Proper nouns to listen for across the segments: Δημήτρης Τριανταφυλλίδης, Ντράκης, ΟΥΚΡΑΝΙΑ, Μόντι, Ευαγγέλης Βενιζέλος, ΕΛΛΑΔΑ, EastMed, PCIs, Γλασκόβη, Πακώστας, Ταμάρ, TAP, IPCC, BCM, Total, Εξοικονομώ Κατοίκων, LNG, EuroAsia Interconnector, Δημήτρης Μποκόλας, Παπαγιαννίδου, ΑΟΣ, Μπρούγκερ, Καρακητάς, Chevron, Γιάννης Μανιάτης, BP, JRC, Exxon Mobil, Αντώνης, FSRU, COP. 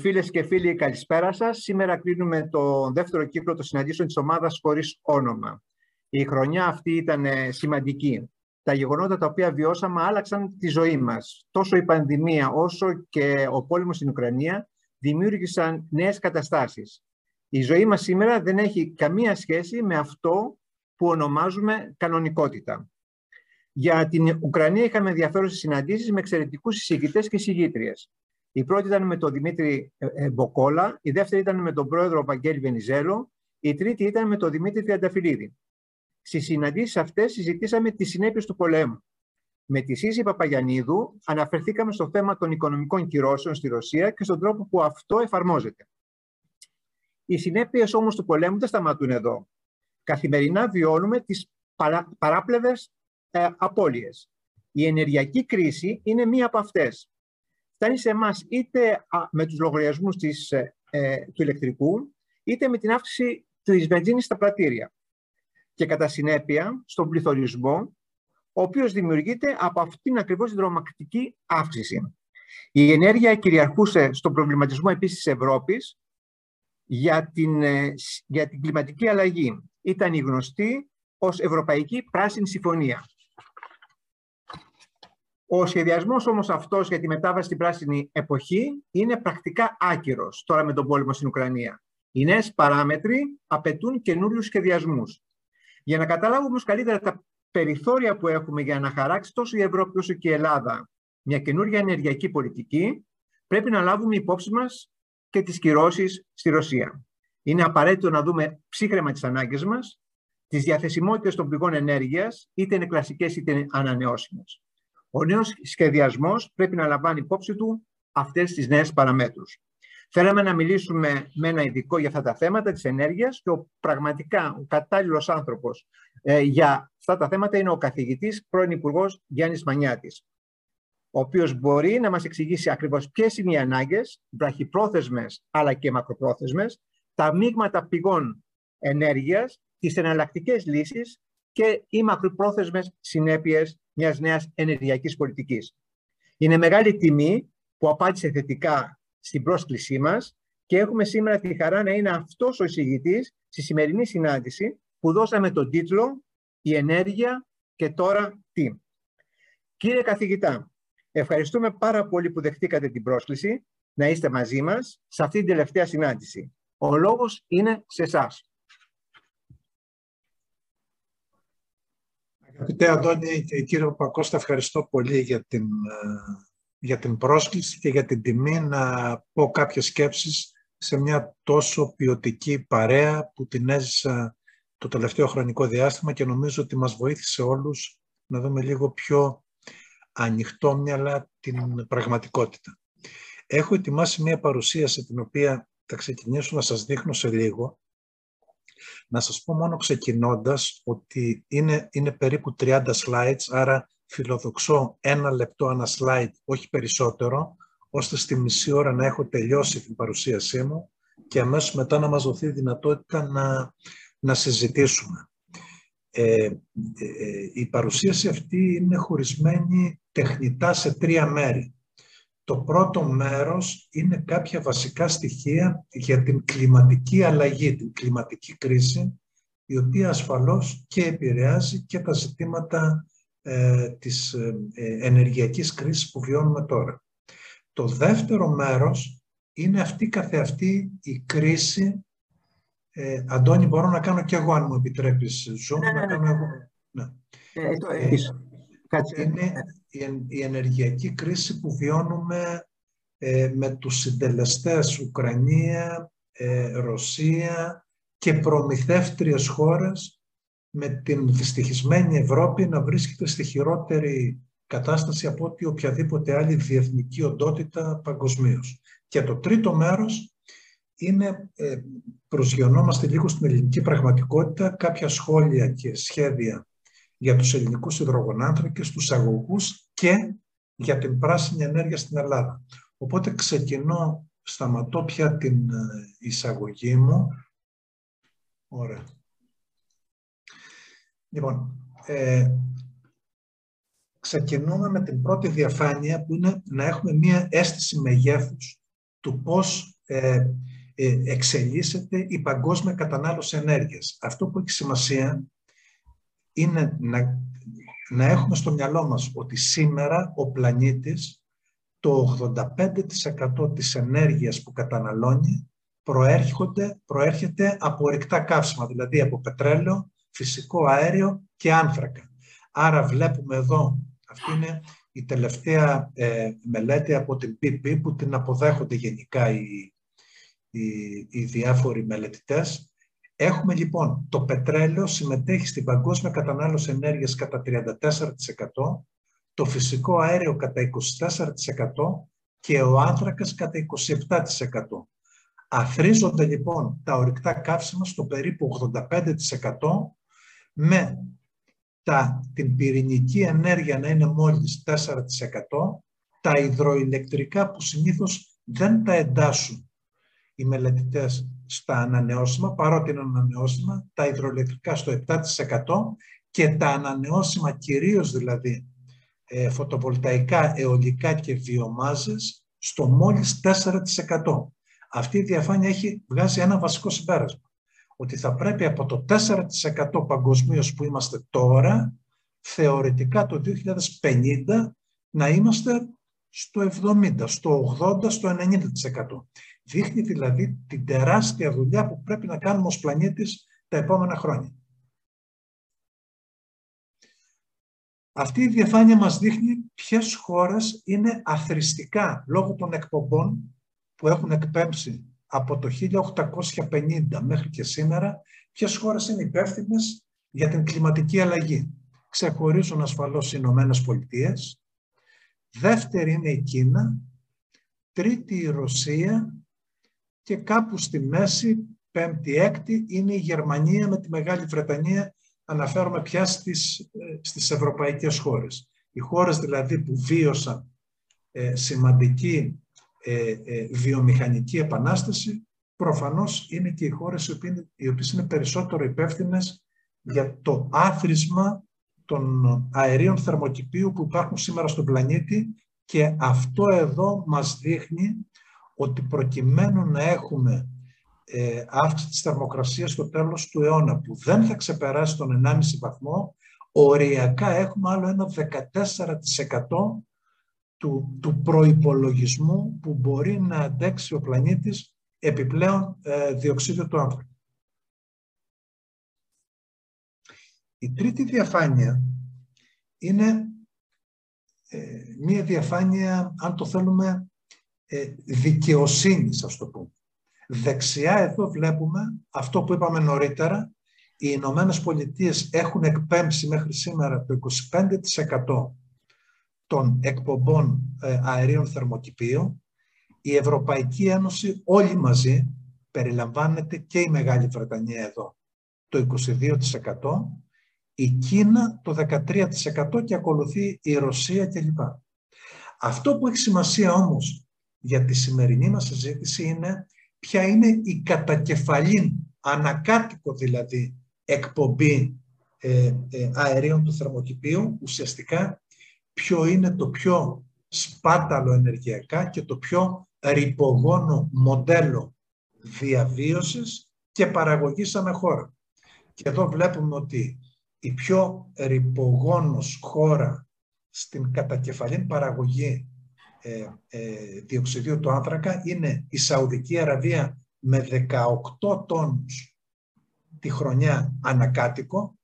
Φίλες και φίλοι, καλησπέρα σας. Σήμερα κλείνουμε τον δεύτερο κύκλο των συναντήσεων της ομάδας χωρίς όνομα. Η χρονιά αυτή ήταν σημαντική. Τα γεγονότα τα οποία βιώσαμε άλλαξαν τη ζωή μας. Τόσο η πανδημία όσο και ο πόλεμος στην Ουκρανία δημιούργησαν νέες καταστάσεις. Η ζωή μας σήμερα δεν έχει καμία σχέση με αυτό που ονομάζουμε κανονικότητα. Για την Ουκρανία είχαμε ενδιαφέρουσες συναντήσεις με εξαιρετικούς εισηγητές και εισηγήτριες. Η πρώτη ήταν με τον Δημήτρη Μποκόλα, η δεύτερη ήταν με τον πρόεδρο Ευαγγέλη Βενιζέλο, η τρίτη ήταν με τον Δημήτρη Τριανταφυλλίδη. Στις συναντήσεις αυτές συζητήσαμε τις συνέπειες του πολέμου. Με τη σύζυγη Παπαγιαννίδου αναφερθήκαμε στο θέμα των οικονομικών κυρώσεων στη Ρωσία και στον τρόπο που αυτό εφαρμόζεται. Οι συνέπειες όμως του πολέμου δεν σταματούν εδώ. Καθημερινά βιώνουμε τις παράπλευρες απώλειες. Η ενεργειακή κρίση είναι μία από αυτές. Φτάνει σε εμάς είτε με τους λογαριασμούς του ηλεκτρικού, είτε με την αύξηση της βενζίνης στα πρατήρια. Και κατά συνέπεια στον πληθωρισμό, ο οποίος δημιουργείται από αυτήν ακριβώς την τρομακτική αύξηση. Η ενέργεια κυριαρχούσε στον προβληματισμό επίσης της Ευρώπης για την κλιματική αλλαγή. Ήταν η γνωστή ως Ευρωπαϊκή Πράσινη Συμφωνία. Ο σχεδιασμός όμως αυτός για τη μετάβαση στην πράσινη εποχή είναι πρακτικά άκυρος τώρα με τον πόλεμο στην Ουκρανία. Οι νέες παράμετροι απαιτούν καινούριους σχεδιασμούς. Για να καταλάβουμε όμως καλύτερα τα περιθώρια που έχουμε για να χαράξει τόσο η Ευρώπη όσο και η Ελλάδα μια καινούρια ενεργειακή πολιτική, πρέπει να λάβουμε υπόψη μας και τις κυρώσεις στη Ρωσία. Είναι απαραίτητο να δούμε ψύχραιμα τις ανάγκες μας, τις διαθεσιμότητες των πηγών ενέργειας, είτε είναι κλασικές είτε είναι ανανεώσιμες. Ο νέος σχεδιασμός πρέπει να λαμβάνει υπόψη του αυτές τις νέες παραμέτρους. Θέλαμε να μιλήσουμε με ένα ειδικό για αυτά τα θέματα της ενέργειας και πραγματικά ο κατάλληλος άνθρωπος για αυτά τα θέματα είναι ο καθηγητής πρώην Υπουργός Γιάννης Μανιάτης, ο οποίος μπορεί να μας εξηγήσει ακριβώς ποιες είναι οι ανάγκες, βραχυπρόθεσμες αλλά και μακροπρόθεσμες, τα μείγματα πηγών ενέργειας, τις εναλλακτικές λύσεις και οι μακροπρόθεσμες συνέπειες μιας νέας ενεργειακής πολιτικής. Είναι μεγάλη τιμή που απάντησε θετικά στην πρόσκλησή μας και έχουμε σήμερα τη χαρά να είναι αυτός ο εισηγητής στη σημερινή συνάντηση που δώσαμε τον τίτλο «Η ενέργεια και τώρα τι». Κύριε καθηγητά, ευχαριστούμε πάρα πολύ που δεχτήκατε την πρόσκληση να είστε μαζί μας σε αυτή την τελευταία συνάντηση. Ο λόγος είναι σε εσάς. Αγαπητέ Αντώνη και κύριο Πακώστα, ευχαριστώ πολύ για την πρόσκληση και για την τιμή να πω κάποιες σκέψεις σε μια τόσο ποιοτική παρέα που την έζησα το τελευταίο χρονικό διάστημα και νομίζω ότι μας βοήθησε όλους να δούμε λίγο πιο ανοιχτόμυαλα την πραγματικότητα. Έχω ετοιμάσει μια παρουσίαση την οποία θα ξεκινήσω να σας δείχνω σε λίγο. Να σας πω μόνο ξεκινώντας ότι είναι περίπου 30 slides, άρα φιλοδοξώ 1 λεπτό ανά slide, όχι περισσότερο, ώστε στη μισή ώρα να έχω τελειώσει την παρουσίασή μου και αμέσως μετά να μας δοθεί η δυνατότητα να συζητήσουμε. Η παρουσίαση αυτή είναι χωρισμένη τεχνητά σε 3 μέρη. Το πρώτο μέρος είναι κάποια βασικά στοιχεία για την κλιματική αλλαγή, την κλιματική κρίση, η οποία ασφαλώς και επηρεάζει και τα ζητήματα της ενεργειακής κρίσης που βιώνουμε τώρα. Το δεύτερο μέρος είναι αυτή καθεαυτή η κρίση. Αντώνη, μπορώ να κάνω κι εγώ, αν μου επιτρέπεις, Zoom, να κάνω εγώ. Ναι. Είναι η ενεργειακή κρίση που βιώνουμε με τους συντελεστές Ουκρανία, Ρωσία και προμηθεύτριες χώρες, με την δυστυχισμένη Ευρώπη να βρίσκεται στη χειρότερη κατάσταση από ό,τι οποιαδήποτε άλλη διεθνική οντότητα παγκοσμίως. Και το τρίτο μέρος είναι, προσγειωνόμαστε λίγο στην ελληνική πραγματικότητα, κάποια σχόλια και σχέδια για τους ελληνικούς υδρογονάνθρακες, τους αγωγούς και για την πράσινη ενέργεια στην Ελλάδα. Οπότε ξεκινώ, σταματώ πια την εισαγωγή μου. Ωραία. Λοιπόν, ξεκινούμε με την πρώτη διαφάνεια που είναι να έχουμε μία αίσθηση μεγέθους του πώς εξελίσσεται η παγκόσμια κατανάλωση ενέργειας. Αυτό που έχει σημασία είναι να έχουμε στο μυαλό μας ότι σήμερα ο πλανήτης το 85% της ενέργειας που καταναλώνει προέρχεται από ορυκτά καύσιμα, δηλαδή από πετρέλαιο, φυσικό αέριο και άνθρακα. Άρα βλέπουμε εδώ, αυτή είναι η τελευταία μελέτη από την BP που την αποδέχονται γενικά οι διάφοροι μελετητές. Έχουμε λοιπόν, το πετρέλαιο συμμετέχει στην παγκόσμια κατανάλωση ενέργειας κατά 34%, το φυσικό αέριο κατά 24% και ο άνθρακας κατά 27%. Αθρίζονται λοιπόν τα ορυκτά καύσιμα στο περίπου 85% με την πυρηνική ενέργεια να είναι μόλις 4%, τα υδροηλεκτρικά που συνήθως δεν τα εντάσσουν οι μελετητές στα ανανεώσιμα, παρότι είναι ανανεώσιμα, τα υδροηλεκτρικά στο 7% και τα ανανεώσιμα κυρίως δηλαδή φωτοβολταϊκά, αιωλικά και βιομάζες στο μόλις 4%. Αυτή η διαφάνεια βγάζει ένα βασικό συμπέρασμα, ότι θα πρέπει από το 4% παγκοσμίως που είμαστε τώρα, θεωρητικά το 2050 να είμαστε στο 70%, στο 80%, στο 90%. Δείχνει δηλαδή την τεράστια δουλειά που πρέπει να κάνουμε ως πλανήτης τα επόμενα χρόνια. Αυτή η διαφάνεια μας δείχνει ποιες χώρες είναι αθρηστικά λόγω των εκπομπών που έχουν εκπέμψει από το 1850 μέχρι και σήμερα, ποιες χώρες είναι υπεύθυνες για την κλιματική αλλαγή. Ξεχωρίζουν ασφαλώς οι Ηνωμένες Πολιτείες, δεύτερη είναι η Κίνα, τρίτη η Ρωσία και κάπου στη μέση, πέμπτη-έκτη, είναι η Γερμανία με τη Μεγάλη Βρετανία, αναφέρομαι πια στις ευρωπαϊκές χώρες. Οι χώρες δηλαδή που βίωσαν σημαντική βιομηχανική επανάσταση, προφανώς είναι και οι χώρες οι οποίες είναι περισσότερο υπεύθυνες για το άθροισμα των αερίων θερμοκηπίου που υπάρχουν σήμερα στον πλανήτη, και αυτό εδώ μας δείχνει ότι προκειμένου να έχουμε αύξηση της θερμοκρασίας στο τέλος του αιώνα που δεν θα ξεπεράσει τον 1,5 βαθμό, οριακά έχουμε άλλο ένα 14% του προϋπολογισμού που μπορεί να αντέξει ο πλανήτης επιπλέον διοξείδιο του άνθρακα. Η τρίτη διαφάνεια είναι μία διαφάνεια, αν το θέλουμε, δικαιοσύνης, ας το πούμε. Δεξιά εδώ βλέπουμε αυτό που είπαμε νωρίτερα, οι Ηνωμένες Πολιτείες έχουν εκπέμψει μέχρι σήμερα το 25% των εκπομπών αερίων θερμοκηπίου. Η Ευρωπαϊκή Ένωση όλοι μαζί, περιλαμβάνεται και η Μεγάλη Βρετανία εδώ, το 22%, η Κίνα το 13% και ακολουθεί η Ρωσία κλπ. Αυτό που έχει σημασία όμως για τη σημερινή μας συζήτηση είναι ποια είναι η κατακεφαλήν, ανακάτοικο δηλαδή, εκπομπή αερίων του θερμοκηπίου, ουσιαστικά ποιο είναι το πιο σπάταλο ενεργειακά και το πιο ρυπογόνο μοντέλο διαβίωσης και παραγωγής σαν χώρα. Και εδώ βλέπουμε ότι η πιο ρυπογόνος χώρα στην κατακεφαλήν παραγωγή διοξιδίου του άνθρακα είναι η Σαουδική Αραβία με 18 τόνους τη χρονιά ανακάτοικο,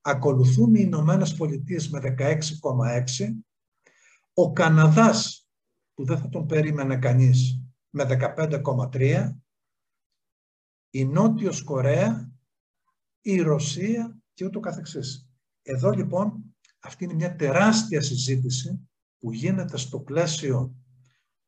ακολουθούν οι Ηνωμένες Πολιτείες με 16,6, ο Καναδάς, που δεν θα τον περίμενε κανείς, με 15,3, η Νότιος Κορέα, η Ρωσία και ούτω καθεξής. Εδώ λοιπόν αυτή είναι μια τεράστια συζήτηση που γίνεται στο πλαίσιο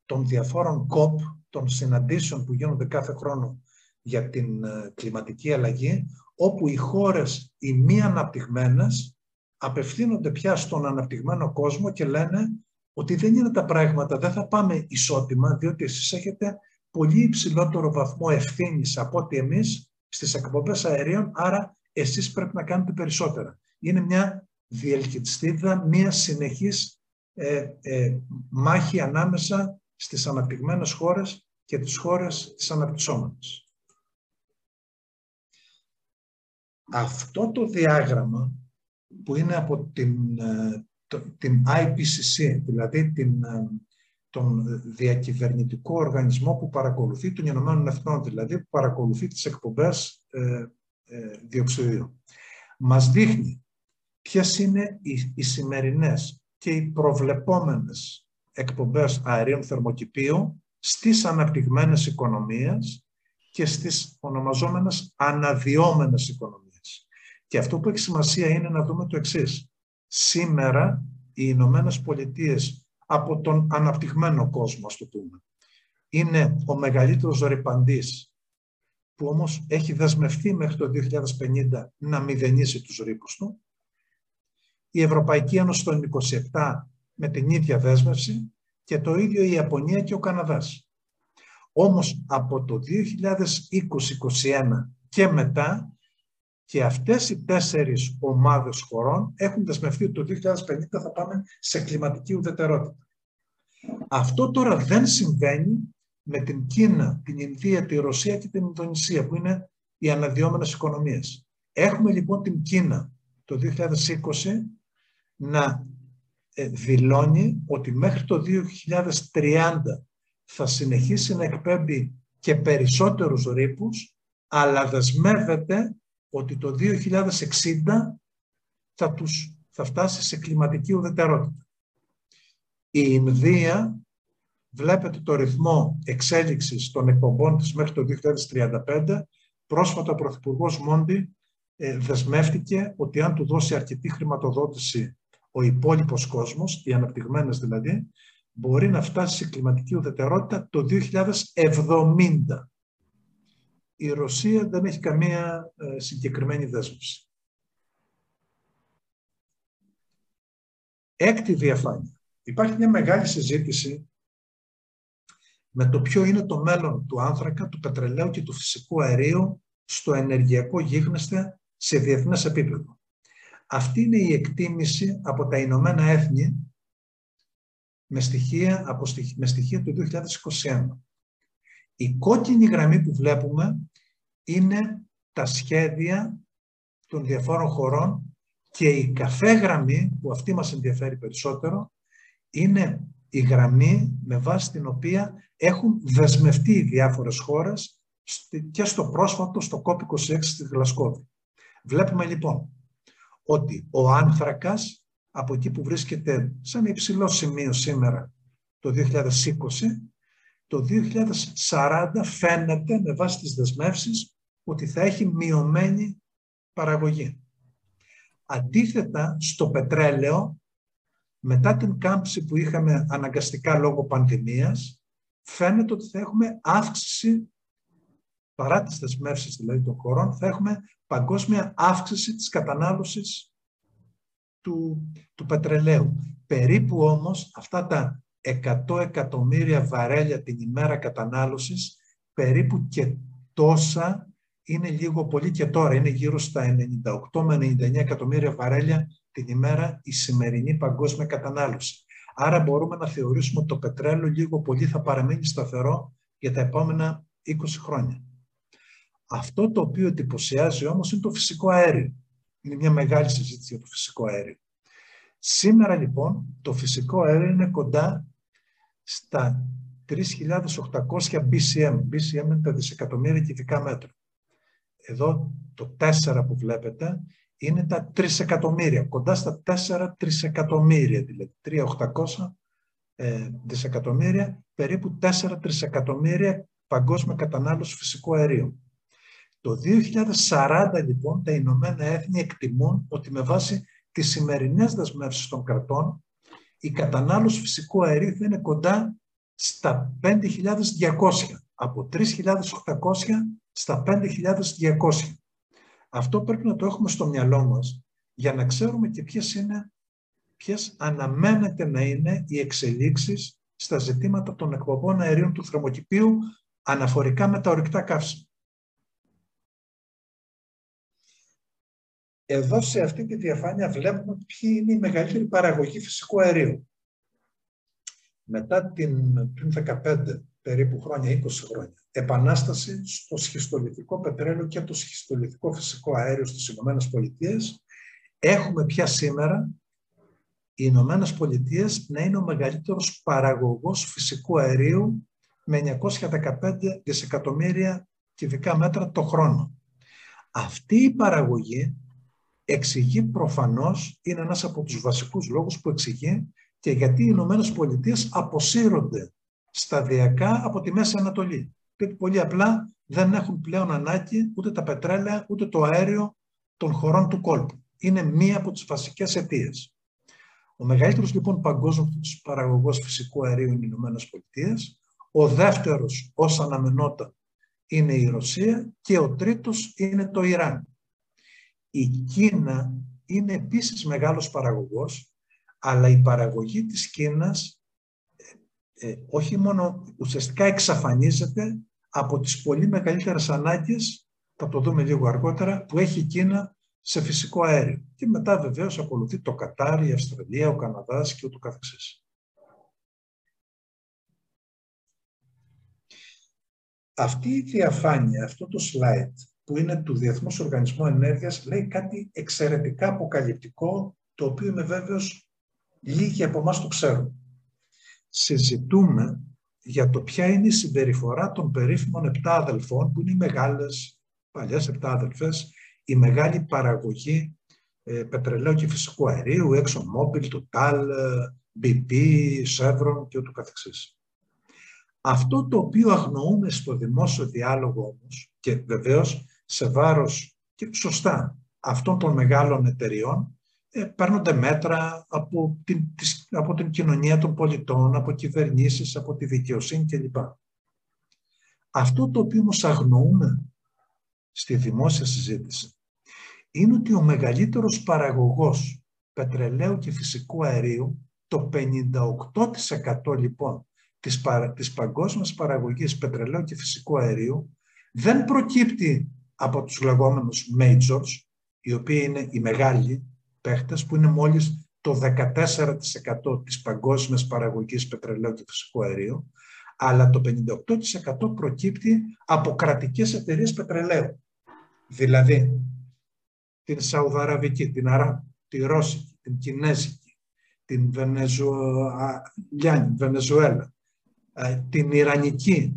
των διαφόρων COP, των συναντήσεων που γίνονται κάθε χρόνο για την κλιματική αλλαγή, όπου οι χώρες οι μη αναπτυγμένες απευθύνονται πια στον αναπτυγμένο κόσμο και λένε ότι δεν είναι τα πράγματα, δεν θα πάμε ισότιμα, διότι εσείς έχετε πολύ υψηλότερο βαθμό ευθύνης από ό,τι εμείς στις εκπομπές αερίων, άρα εσείς πρέπει να κάνετε περισσότερα. Είναι μια διελκυστίδα, μια συνεχής μάχη ανάμεσα στις αναπτυγμένες χώρες και τις χώρες της αναπτυσσόμενης. Αυτό το διάγραμμα που είναι από την IPCC, δηλαδή τον διακυβερνητικό οργανισμό που παρακολουθεί των Ηνωμένων Εθνών, δηλαδή που παρακολουθεί τις εκπομπές διοξειδίου, μας δείχνει ποιες είναι οι σημερινές και οι προβλεπόμενες εκπομπές αερίων θερμοκηπίου στις αναπτυγμένες οικονομίες και στις ονομαζόμενες αναδυόμενες οικονομίες. Και αυτό που έχει σημασία είναι να δούμε το εξής. Σήμερα οι Ηνωμένες Πολιτείες από τον αναπτυγμένο κόσμο, ας το πούμε, είναι ο μεγαλύτερος ρηπαντής, που όμως έχει δεσμευτεί μέχρι το 2050 να μηδενίσει τους ρήπους του. Η Ευρωπαϊκή Ένωση το 27 με την ίδια δέσμευση και το ίδιο η Ιαπωνία και ο Καναδάς. Όμως από το 2020-2021 και μετά και αυτές οι τέσσερις ομάδες χωρών έχουν δεσμευτεί ότι το 2050 θα πάμε σε κλιματική ουδετερότητα. Αυτό τώρα δεν συμβαίνει με την Κίνα, την Ινδία, τη Ρωσία και την Ινδονησία που είναι οι αναδυόμενες οικονομίες. Έχουμε λοιπόν την Κίνα το 2020 να δηλώνει ότι μέχρι το 2030 θα συνεχίσει να εκπέμπει και περισσότερους ρήπους, αλλά δεσμεύεται ότι το 2060 θα φτάσει σε κλιματική ουδετερότητα. Η Ινδία, βλέπετε το ρυθμό εξέλιξης των εκπομπών της μέχρι το 2035, πρόσφατα ο Πρωθυπουργός Μόντι δεσμεύτηκε ότι αν του δώσει αρκετή χρηματοδότηση ο υπόλοιπος κόσμος, οι αναπτυγμένες δηλαδή, μπορεί να φτάσει σε κλιματική ουδετερότητα το 2070. Η Ρωσία δεν έχει καμία συγκεκριμένη δέσμευση. Έκτη διαφάνεια. Υπάρχει μια μεγάλη συζήτηση με το ποιο είναι το μέλλον του άνθρακα, του πετρελαίου και του φυσικού αερίου στο ενεργειακό γίγνεσθε σε διεθνές επίπεδο. Αυτή είναι η εκτίμηση από τα Ηνωμένα Έθνη με στοιχεία του 2021. Η κόκκινη γραμμή που βλέπουμε είναι τα σχέδια των διαφόρων χωρών και η καφέ γραμμή, που αυτή μας ενδιαφέρει περισσότερο, είναι η γραμμή με βάση την οποία έχουν δεσμευτεί οι διάφορες χώρες και στο πρόσφατο, στο COP26 στη Γλασκόβη. Βλέπουμε λοιπόν ότι ο άνθρακας, από εκεί που βρίσκεται σε ένα υψηλό σημείο σήμερα το 2020, το 2040 φαίνεται με βάση τις δεσμεύσεις ότι θα έχει μειωμένη παραγωγή. Αντίθετα στο πετρέλαιο, μετά την κάμψη που είχαμε αναγκαστικά λόγω πανδημίας, φαίνεται ότι θα έχουμε αύξηση, παρά τις δεσμεύσεις δηλαδή των χωρών, θα έχουμε παγκόσμια αύξηση της κατανάλωσης του πετρελαίου. Περίπου όμως αυτά τα 100 εκατομμύρια βαρέλια την ημέρα κατανάλωσης, περίπου και τόσα είναι λίγο πολύ και τώρα. Είναι γύρω στα 98 με 99 εκατομμύρια βαρέλια την ημέρα η σημερινή παγκόσμια κατανάλωση. Άρα μπορούμε να θεωρήσουμε ότι το πετρέλαιο λίγο πολύ θα παραμείνει σταθερό για τα επόμενα 20 χρόνια. Αυτό το οποίο εντυπωσιάζει όμως είναι το φυσικό αέριο. Είναι μια μεγάλη συζήτηση για το φυσικό αέριο. Σήμερα λοιπόν το φυσικό αέριο είναι κοντά στα 3.800 BCM. BCM είναι τα δισεκατομμύρια κυβικά μέτρα. Εδώ το 4 που βλέπετε είναι τα 3 εκατομμύρια. Κοντά στα 4 τρισεκατομμύρια, δηλαδή 3.800 δισεκατομμύρια, περίπου 4 τρισεκατομμύρια παγκόσμια κατανάλωση φυσικού αερίου. Το 2040 λοιπόν τα Ηνωμένα Έθνη εκτιμούν ότι με βάση τις σημερινές δεσμεύσεις των κρατών η κατανάλωση φυσικού αερίου θα είναι κοντά στα 5.200, από 3.800 στα 5.200. Αυτό πρέπει να το έχουμε στο μυαλό μας για να ξέρουμε και ποιες αναμένεται να είναι οι εξελίξεις στα ζητήματα των εκπομπών αερίων του θερμοκηπίου αναφορικά με τα ορυκτά καύσιμα. Εδώ σε αυτή τη διαφάνεια βλέπουμε ποιοι είναι οι μεγαλύτεροι παραγωγοί φυσικού αερίου. μετά πριν 15 περίπου χρόνια, 20 χρόνια, επανάσταση στο σχιστολιθικό πετρέλαιο και το σχιστολιθικό φυσικό αέριο στις ΗΠΑ, έχουμε πια σήμερα οι ΗΠΑ να είναι ο μεγαλύτερος παραγωγός φυσικού αερίου με 915 δισεκατομμύρια κυβικά μέτρα το χρόνο. Αυτή η παραγωγή εξηγεί προφανώς, είναι ένας από τους βασικούς λόγους που εξηγεί και γιατί οι ΗΠΑ αποσύρονται σταδιακά από τη Μέση Ανατολή. Γιατί πολύ απλά δεν έχουν πλέον ανάγκη ούτε τα πετρέλαια ούτε το αέριο των χωρών του κόλπου. Είναι μία από τις βασικές αιτίες. Ο μεγαλύτερος λοιπόν παγκόσμιος παραγωγός φυσικού αερίου είναι οι ΗΠΑ, ο δεύτερος ως αναμενόταν είναι η Ρωσία και ο τρίτος είναι το Ιράν. Η Κίνα είναι επίσης μεγάλος παραγωγός, αλλά η παραγωγή της Κίνας όχι μόνο ουσιαστικά εξαφανίζεται από τις πολύ μεγαλύτερες ανάγκες, θα το δούμε λίγο αργότερα, που έχει η Κίνα σε φυσικό αέριο. Και μετά βεβαίως ακολουθεί το Κατάρ, η Αυστραλία, ο Καναδάς και ούτω καθεξής. Αυτή η διαφάνεια, αυτό το slide που είναι του Διεθνούς Οργανισμού Ενέργειας λέει κάτι εξαιρετικά αποκαλυπτικό, το οποίο είμαι βέβαιος λίγοι από εμάς το ξέρουν. Συζητούμε για το ποια είναι η συμπεριφορά των περίφημων επτά αδελφών, που είναι οι μεγάλες, παλιές επτά αδελφές, η μεγάλη παραγωγή πετρελαίου και φυσικού αερίου, Exxon Mobil, Total, BP, Chevron και ούτω καθεξής. Αυτό το οποίο αγνοούμε στο δημόσιο διάλογο όμως, και βεβαίως σε βάρος και σωστά αυτών των μεγάλων εταιριών, παίρνονται μέτρα από την κοινωνία των πολιτών, από κυβερνήσεις, από τη δικαιοσύνη κλπ. Αυτό το οποίο όμως αγνοούμε στη δημόσια συζήτηση είναι ότι ο μεγαλύτερος παραγωγός πετρελαίου και φυσικού αερίου, το 58% λοιπόν της παγκόσμιας παραγωγής πετρελαίου και φυσικού αερίου, δεν προκύπτει από τους λεγόμενους majors, οι οποίοι είναι οι μεγάλοι παίχτες, που είναι μόλις το 14% της παγκόσμιας παραγωγής πετρελαίου και φυσικού αερίου, αλλά το 58% προκύπτει από κρατικές εταιρείες πετρελαίου. Δηλαδή, την Σαουδαραβική, την Αράβη, τη Ρώσικη, την Κινέζικη, την Βενεζουέλα, την Ιρανική.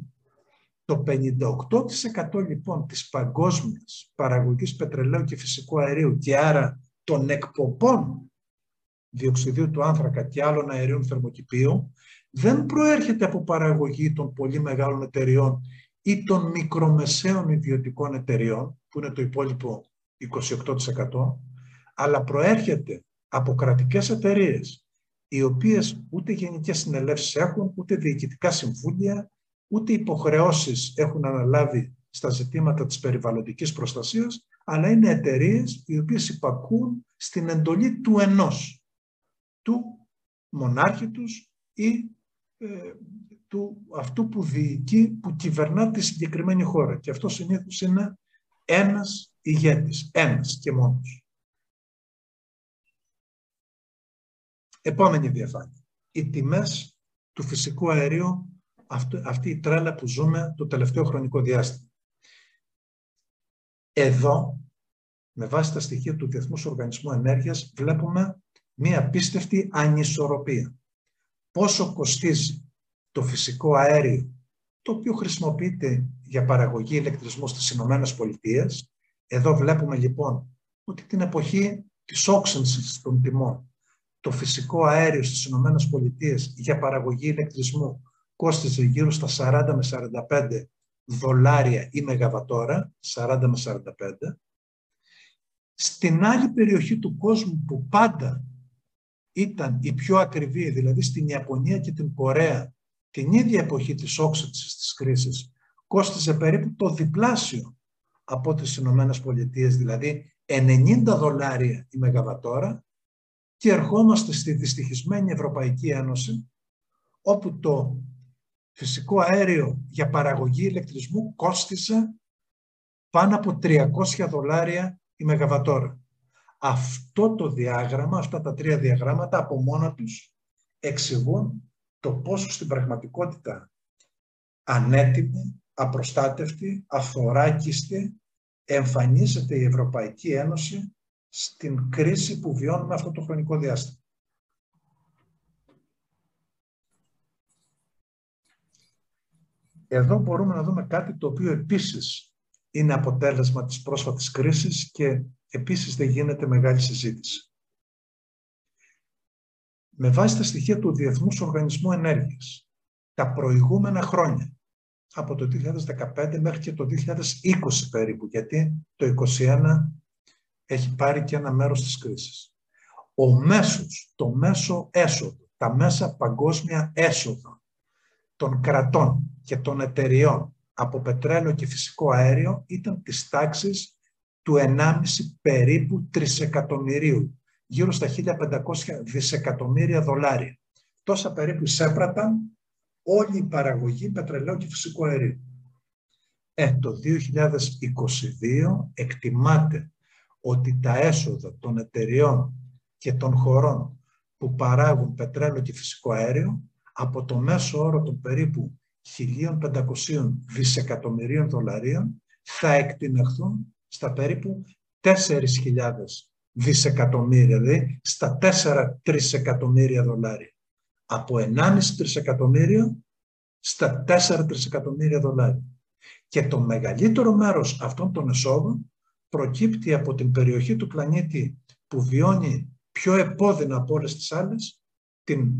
Το 58% λοιπόν της παγκόσμιας παραγωγής πετρελαίου και φυσικού αερίου και άρα των εκπομπών διοξιδίου του άνθρακα και άλλων αερίων θερμοκηπίου δεν προέρχεται από παραγωγή των πολύ μεγάλων εταιριών ή των μικρομεσαίων ιδιωτικών εταιριών, που είναι το υπόλοιπο 28%, αλλά προέρχεται από κρατικές εταιρείες, οι οποίες ούτε γενικές συνελεύσεις έχουν, ούτε διοικητικά συμβούλια, ούτε υποχρεώσεις έχουν αναλάβει στα ζητήματα της περιβαλλοντικής προστασίας, αλλά είναι εταιρείες οι οποίες υπακούν στην εντολή του ενός, του μονάρχη τους ή του αυτού που διοικεί, που κυβερνά τη συγκεκριμένη χώρα. Και αυτό συνήθως είναι ένας ηγέτης, ένας και μόνος. Επόμενη διαφάνεια. Οι τιμές του φυσικού αερίου, αυτή η τρέλα που ζούμε το τελευταίο χρονικό διάστημα. Εδώ, με βάση τα στοιχεία του Διεθνούς Οργανισμού Ενέργειας, βλέπουμε μία απίστευτη ανισορροπία. Πόσο κοστίζει το φυσικό αέριο, το οποίο χρησιμοποιείται για παραγωγή ηλεκτρισμού στις Ηνωμένες Πολιτείες. Εδώ βλέπουμε λοιπόν ότι την εποχή της όξυνσης των τιμών, το φυσικό αέριο στις Ηνωμένες Πολιτείες για παραγωγή ηλεκτρισμού κόστιζε γύρω στα $40 με $45 η μεγαβατόρα, 40 με 45. Στην άλλη περιοχή του κόσμου που πάντα ήταν η πιο ακριβή, δηλαδή στην Ιαπωνία και την Κορέα, την ίδια εποχή της όξυνσης της κρίσης, κόστιζε περίπου το διπλάσιο από τις Ηνωμένες Πολιτείες, δηλαδή $90 η μεγαβατόρα, και ερχόμαστε στη δυστυχισμένη Ευρωπαϊκή Ένωση, όπου το φυσικό αέριο για παραγωγή ηλεκτρισμού κόστιζε πάνω από $300 η μεγαβατόρα. Αυτό το διάγραμμα, αυτά τα τρία διαγράμματα από μόνα τους εξηγούν το πόσο στην πραγματικότητα ανέτοιμη, απροστάτευτη, αφοράκιστη εμφανίζεται η Ευρωπαϊκή Ένωση στην κρίση που βιώνουμε αυτό το χρονικό διάστημα. Εδώ μπορούμε να δούμε κάτι το οποίο επίσης είναι αποτέλεσμα της πρόσφατης κρίσης και επίσης δεν γίνεται μεγάλη συζήτηση. Με βάση τα στοιχεία του Διεθνούς Οργανισμού Ενέργειας, τα προηγούμενα χρόνια, από το 2015 μέχρι και το 2020 περίπου, γιατί το 2021 έχει πάρει και ένα μέρος της κρίσης. Ο μέσος, το μέσο έσοδο, τα μέσα παγκόσμια έσοδα των κρατών και των εταιριών από πετρέλαιο και φυσικό αέριο ήταν της τάξης του 1,5 περίπου τρισεκατομμυρίου, γύρω στα 1.500 δισεκατομμύρια δολάρια. Τόσα περίπου εισέπραταν όλη η παραγωγή πετρελαίου και φυσικού αερίου. Το 2022 εκτιμάται ότι τα έσοδα των εταιριών και των χωρών που παράγουν πετρέλαιο και φυσικό αέριο από το μέσο όρο των περίπου 1.500 δισεκατομμυρίων δολαρίων θα εκτιναχθούν στα περίπου 4.000 δισεκατομμύρια, δηλαδή στα 4 τρισεκατομμύρια δολάρια. Από 1,5 τρισεκατομμύριο στα 4 τρισεκατομμύρια δολάρια. Και το μεγαλύτερο μέρος αυτών των εσόδων προκύπτει από την περιοχή του πλανήτη που βιώνει πιο επώδυνα από όλες τις άλλες την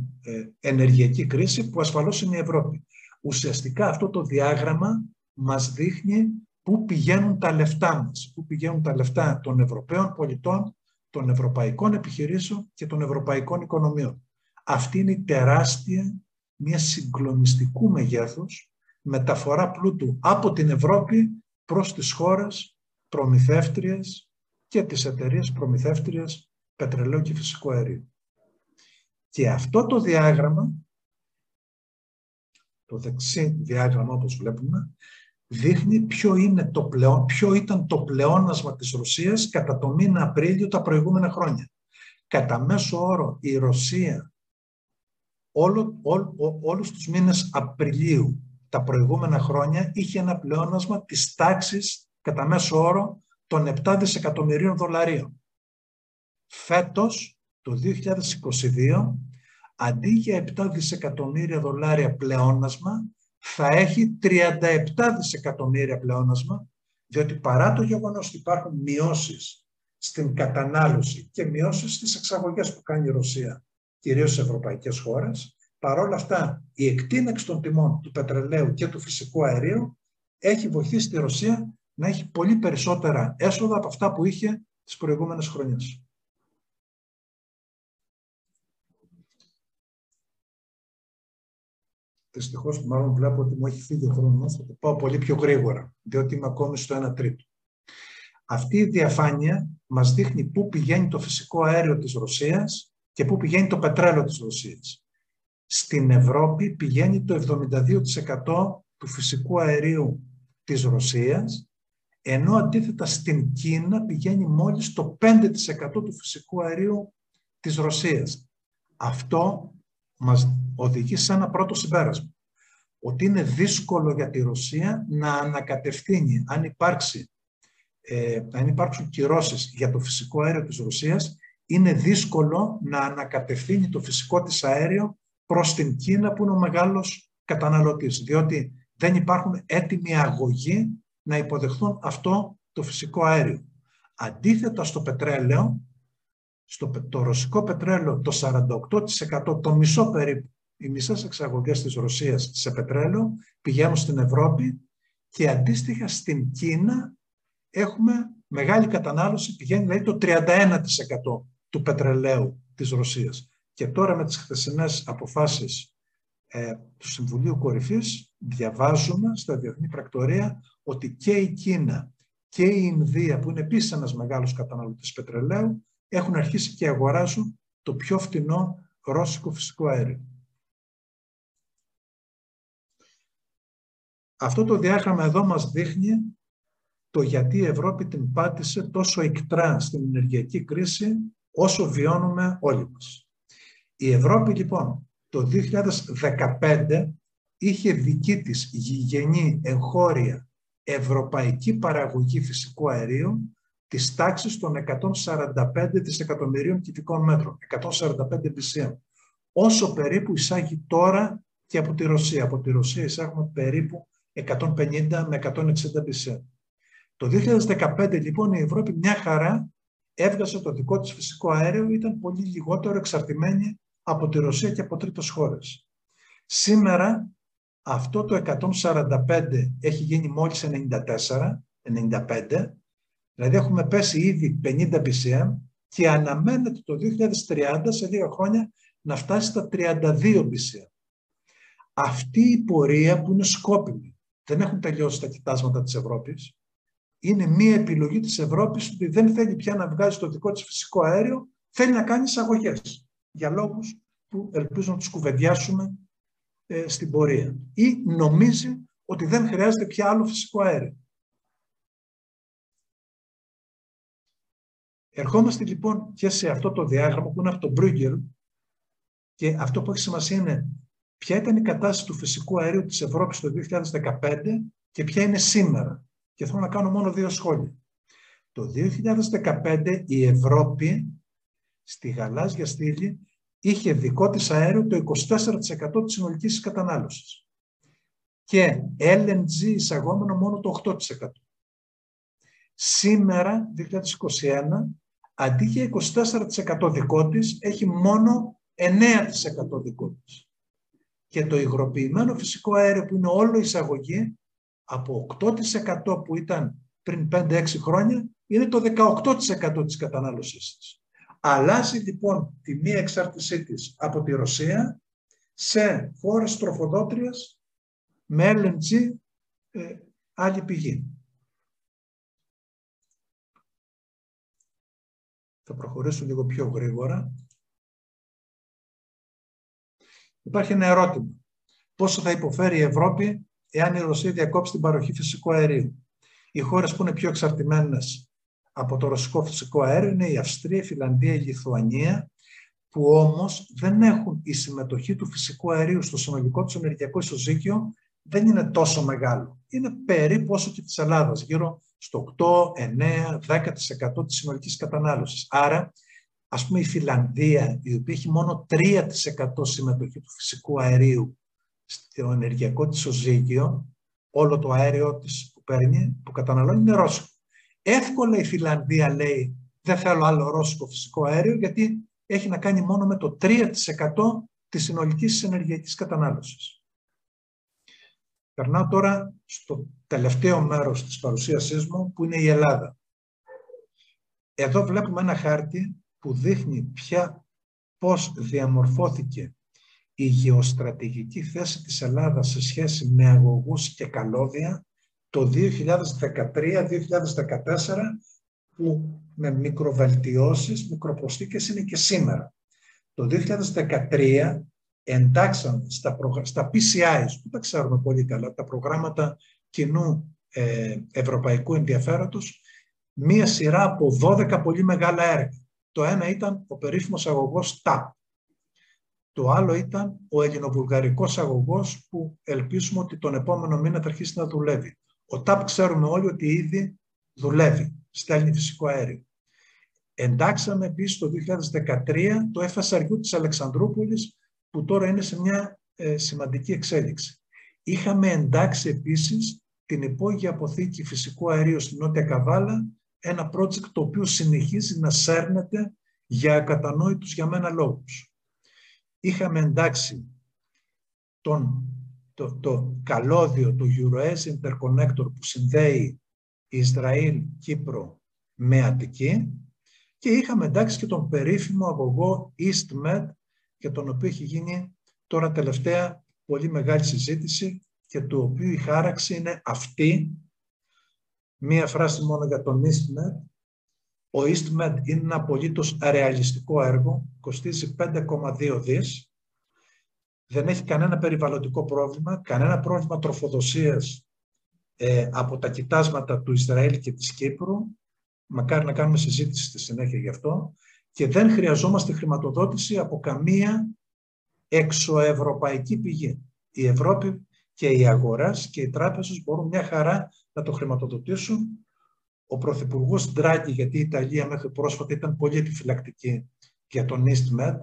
ενεργειακή κρίση, που ασφαλώς είναι η Ευρώπη. Ουσιαστικά αυτό το διάγραμμα μας δείχνει πού πηγαίνουν τα λεφτά μας, πού πηγαίνουν τα λεφτά των Ευρωπαίων πολιτών, των ευρωπαϊκών επιχειρήσεων και των ευρωπαϊκών οικονομιών. Αυτή είναι η τεράστια, μια συγκλονιστικού μεγέθους μεταφορά πλούτου από την Ευρώπη προς τις χώρες προμηθεύτριες και τις εταιρείες προμηθεύτριες πετρελαίου και φυσικού αερίου. Και αυτό το διάγραμμα, το δεξί διάγραμμα όπως βλέπουμε, δείχνει ποιο ήταν το πλεόνασμα της Ρωσίας κατά το μήνα Απρίλιο τα προηγούμενα χρόνια. Κατά μέσο όρο η Ρωσία όλους τους μήνες Απριλίου τα προηγούμενα χρόνια είχε ένα πλεόνασμα της τάξης κατά μέσο όρο των 7 δισεκατομμυρίων δολαρίων. Φέτος, το 2022, αντί για 7 δισεκατομμύρια δολάρια πλεόνασμα, θα έχει 37 δισεκατομμύρια πλεόνασμα, διότι παρά το γεγονός ότι υπάρχουν μειώσεις στην κατανάλωση και μειώσεις στις εξαγωγές που κάνει η Ρωσία, κυρίως σε ευρωπαϊκές χώρες, παρόλα αυτά η εκτείναξη των τιμών του πετρελαίου και του φυσικού αερίου έχει βοηθήσει τη Ρωσία να έχει πολύ περισσότερα έσοδα από αυτά που είχε τις προηγούμενες χρονιές. Δυστυχώς, μάλλον βλέπω ότι μου έχει φύγει ο χρόνος, θα το πάω πολύ πιο γρήγορα, διότι είμαι ακόμη στο 1/3. Αυτή η διαφάνεια μας δείχνει πού πηγαίνει το φυσικό αέριο της Ρωσίας και πού πηγαίνει το πετρέλαιο της Ρωσίας. Στην Ευρώπη πηγαίνει το 72% του φυσικού αερίου της Ρωσίας, ενώ αντίθετα στην Κίνα πηγαίνει μόλις το 5% του φυσικού αερίου της Ρωσίας. Αυτό μας οδηγεί σε ένα πρώτο συμπέρασμα, ότι είναι δύσκολο για τη Ρωσία να ανακατευθύνει, αν υπάρξουν κυρώσεις για το φυσικό αέριο της Ρωσίας, είναι δύσκολο να ανακατευθύνει το φυσικό της αέριο προς την Κίνα που είναι ο μεγάλος καταναλωτής, διότι δεν υπάρχουν έτοιμοι αγωγοί να υποδεχθούν αυτό το φυσικό αέριο. Αντίθετα στο πετρέλαιο, το ρωσικό πετρέλαιο, το 48%, το μισό περίπου, οι μισές εξαγωγές της Ρωσίας σε πετρέλαιο πηγαίνουν στην Ευρώπη και αντίστοιχα στην Κίνα έχουμε μεγάλη κατανάλωση, πηγαίνει δηλαδή το 31% του πετρελαίου της Ρωσίας. Και τώρα με τις χθεσινές αποφάσεις του Συμβουλίου Κορυφής διαβάζουμε στα διεθνή πρακτορία ότι και η Κίνα και η Ινδία, που είναι επίσης ένας μεγάλος καταναλωτής πετρελαίου, έχουν αρχίσει και αγοράζουν το πιο φτηνό ρώσικο φυσικό αέριο. Αυτό το διάγραμμα εδώ μας δείχνει το γιατί η Ευρώπη την πάτησε τόσο ικτρά στην ενεργειακή κρίση όσο βιώνουμε όλοι μας. Η Ευρώπη λοιπόν το 2015 είχε δική της γηγενή εγχώρια ευρωπαϊκή παραγωγή φυσικού αερίου της τάξης των 145 δισεκατομμυρίων κυβικών μέτρων, 145 BCM. Όσο περίπου εισάγει τώρα και από τη Ρωσία. Από τη Ρωσία εισάγουμε περίπου 150 με 160 BCM. Το 2015 λοιπόν η Ευρώπη μια χαρά έβγασε το δικό της φυσικό αέριο, ήταν πολύ λιγότερο εξαρτημένη από τη Ρωσία και από τρίτες χώρες. Σήμερα αυτό το 145 έχει γίνει μόλις 94-95, δηλαδή έχουμε πέσει ήδη 50 BCM και αναμένεται το 2030 σε λίγα χρόνια να φτάσει στα 32 BCM. Αυτή η πορεία που είναι σκόπιμη, δεν έχουν τελειώσει τα κοιτάσματα της Ευρώπης, είναι μία επιλογή της Ευρώπης ότι δεν θέλει πια να βγάζει το δικό της φυσικό αέριο, θέλει να κάνει εισαγωγές για λόγους που ελπίζω να τους κουβεντιάσουμε στην πορεία. Ή νομίζει ότι δεν χρειάζεται πια άλλο φυσικό αέριο. Ερχόμαστε λοιπόν και σε αυτό το διάγραμμα που είναι από τον Μπρούγκερ και αυτό που έχει σημασία είναι ποια ήταν η κατάσταση του φυσικού αερίου της Ευρώπης το 2015 και ποια είναι σήμερα. Και θέλω να κάνω μόνο δύο σχόλια. Το 2015 η Ευρώπη στη γαλάζια στήλη είχε δικό της αέριο το 24% της συνολικής κατανάλωσης και LNG εισαγόμενο μόνο το 8%. Σήμερα, 2021, αντί για 24% δικό της, έχει μόνο 9% δικό της. Και το υγροποιημένο φυσικό αέριο που είναι όλο εισαγωγή, από 8% που ήταν πριν 5-6 χρόνια, είναι το 18% της κατανάλωσης της. Αλλάζει λοιπόν τη μία εξάρτησή της από τη Ρωσία σε χώρες τροφοδότριας με LNG άλλη πηγή. Θα προχωρήσω λίγο πιο γρήγορα. Υπάρχει ένα ερώτημα. Πόσο θα υποφέρει η Ευρώπη εάν η Ρωσία διακόψει την παροχή φυσικού αερίου? Οι χώρες που είναι πιο εξαρτημένες από το ρωσικό φυσικό αέριο είναι η Αυστρία, η Φινλανδία, η Λιθουανία, που όμως δεν έχουν η συμμετοχή του φυσικού αερίου στο συνολικό του ενεργειακό ισοζύγιο, δεν είναι τόσο μεγάλο. Είναι περίπου όσο και της Ελλάδας, γύρω στο 8, 9, 10% της συνολικής κατανάλωσης. Άρα, ας πούμε, η Φινλανδία, η οποία έχει μόνο 3% συμμετοχή του φυσικού αερίου στο ενεργειακό της ισοζύγιο, όλο το αέριο της που παίρνει, που καταναλώνει, είναι ρώσικο. Εύκολα η Φινλανδία λέει δεν θέλω άλλο ρώσικο φυσικό αέριο, γιατί έχει να κάνει μόνο με το 3% της συνολικής ενεργειακής κατανάλωσης. Περνάω τώρα στο τελευταίο μέρος της παρουσίασής μου, που είναι η Ελλάδα. Εδώ βλέπουμε ένα χάρτη που δείχνει πώς διαμορφώθηκε η γεωστρατηγική θέση της Ελλάδας σε σχέση με αγωγούς και καλώδια το 2013-2014, που με μικροβελτιώσεις, μικροπροστίκες είναι και σήμερα. Το 2013 εντάξαμε στα PCIs, που τα ξέρουμε πολύ καλά, τα προγράμματα κοινού ευρωπαϊκού ενδιαφέροντος, μία σειρά από 12 πολύ μεγάλα έργα. Το ένα ήταν ο περίφημος αγωγός TAP. Το άλλο ήταν ο ελληνοβουλγαρικός αγωγός που ελπίζουμε ότι τον επόμενο μήνα θα αρχίσει να δουλεύει. Ο TAP ξέρουμε όλοι ότι ήδη δουλεύει, στέλνει φυσικό αέριο. Εντάξαμε επίσης το 2013 το FSRU της Αλεξανδρούπολης, που τώρα είναι σε μια σημαντική εξέλιξη. Είχαμε εντάξει επίσης την υπόγεια αποθήκη φυσικού αερίου στην Νότια Καβάλα, ένα project το οποίο συνεχίζει να σέρνεται για ακατανόητους για μένα λόγους. Είχαμε εντάξει το καλώδιο του EuroAsia Interconnector που συνδέει Ισραήλ, Κύπρο με Αττική, και είχαμε εντάξει και τον περίφημο αγωγό EastMed, για τον οποίο έχει γίνει τώρα τελευταία πολύ μεγάλη συζήτηση και του οποίου η χάραξη είναι αυτή. Μία φράση μόνο για τον EastMed. Ο EastMed είναι ένα απολύτως ρεαλιστικό έργο, κοστίζει 5,2 δις, δεν έχει κανένα περιβαλλοντικό πρόβλημα, κανένα πρόβλημα τροφοδοσίας από τα κοιτάσματα του Ισραήλ και της Κύπρου, μακάρι να κάνουμε συζήτηση στη συνέχεια γι' αυτό, και δεν χρειαζόμαστε χρηματοδότηση από καμία εξωευρωπαϊκή πηγή. Η Ευρώπη και οι αγοράς και οι τράπεζες μπορούν μια χαρά να το χρηματοδοτήσουν. Ο Πρωθυπουργός Ντράκη, γιατί η Ιταλία μέχρι πρόσφατα ήταν πολύ επιφυλακτική για τον EastMed,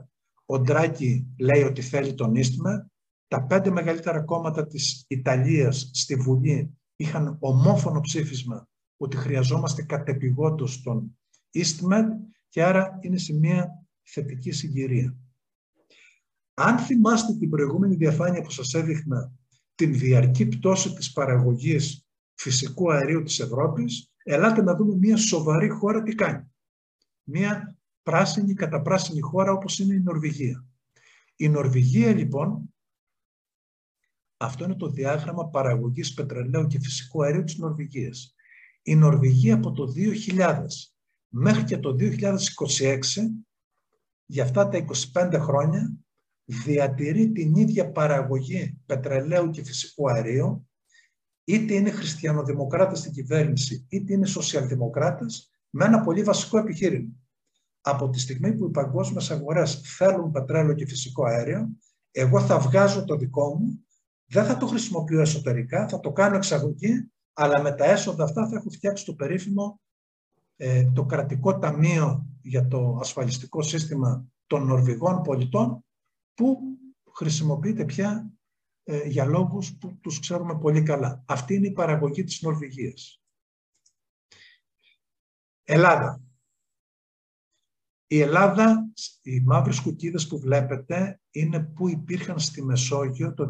ο Ντράκη λέει ότι θέλει τον EastMed. Τα 5 μεγαλύτερα κόμματα της Ιταλίας στη Βουλή είχαν ομόφωνο ψήφισμα ότι χρειαζόμαστε κατεπηγόντως τον EastMed και άρα είναι σε μια θετική συγκυρία. Αν θυμάστε την προηγούμενη διαφάνεια που σας έδειχνα, την διαρκή πτώση της παραγωγής φυσικού αερίου της Ευρώπης, ελάτε να δούμε μια σοβαρή χώρα τι κάνει. Μια πράσινη, καταπράσινη χώρα όπως είναι η Νορβηγία. Η Νορβηγία λοιπόν, αυτό είναι το διάγραμμα παραγωγής πετρελαίου και φυσικού αερίου της Νορβηγίας. Η Νορβηγία από το 2000 μέχρι και το 2026, για αυτά τα 25 χρόνια, διατηρεί την ίδια παραγωγή πετρελαίου και φυσικού αερίου, είτε είναι χριστιανοδημοκράτες στην κυβέρνηση, είτε είναι σοσιαλδημοκράτες, με ένα πολύ βασικό επιχείρημα. Από τη στιγμή που οι παγκόσμιες αγορές θέλουν πετρέλαιο και φυσικό αέριο, εγώ θα βγάζω το δικό μου, δεν θα το χρησιμοποιώ εσωτερικά, θα το κάνω εξαγωγή, αλλά με τα έσοδα αυτά θα έχω φτιάξει το περίφημο το κρατικό ταμείο για το ασφαλιστικό σύστημα των Νορβηγών πολιτών, που χρησιμοποιείται πια για λόγους που τους ξέρουμε πολύ καλά. Αυτή είναι η παραγωγή της Νορβηγίας. Ελλάδα. Η Ελλάδα, οι μαύρες κουκίδες που βλέπετε, είναι που υπήρχαν στη Μεσόγειο το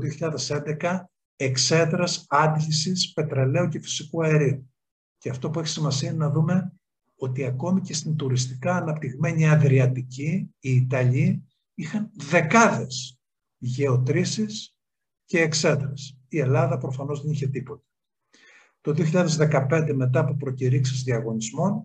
2011 εξέδρας άντλησης πετρελαίου και φυσικού αερίου. Και αυτό που έχει σημασία είναι να δούμε ότι ακόμη και στην τουριστικά αναπτυγμένη Αδριατική, οι Ιταλοί είχαν δεκάδες γεωτρήσεις και εξέδρες. Η Ελλάδα προφανώς δεν είχε τίποτα. Το 2015, μετά από προκηρύξεις διαγωνισμών,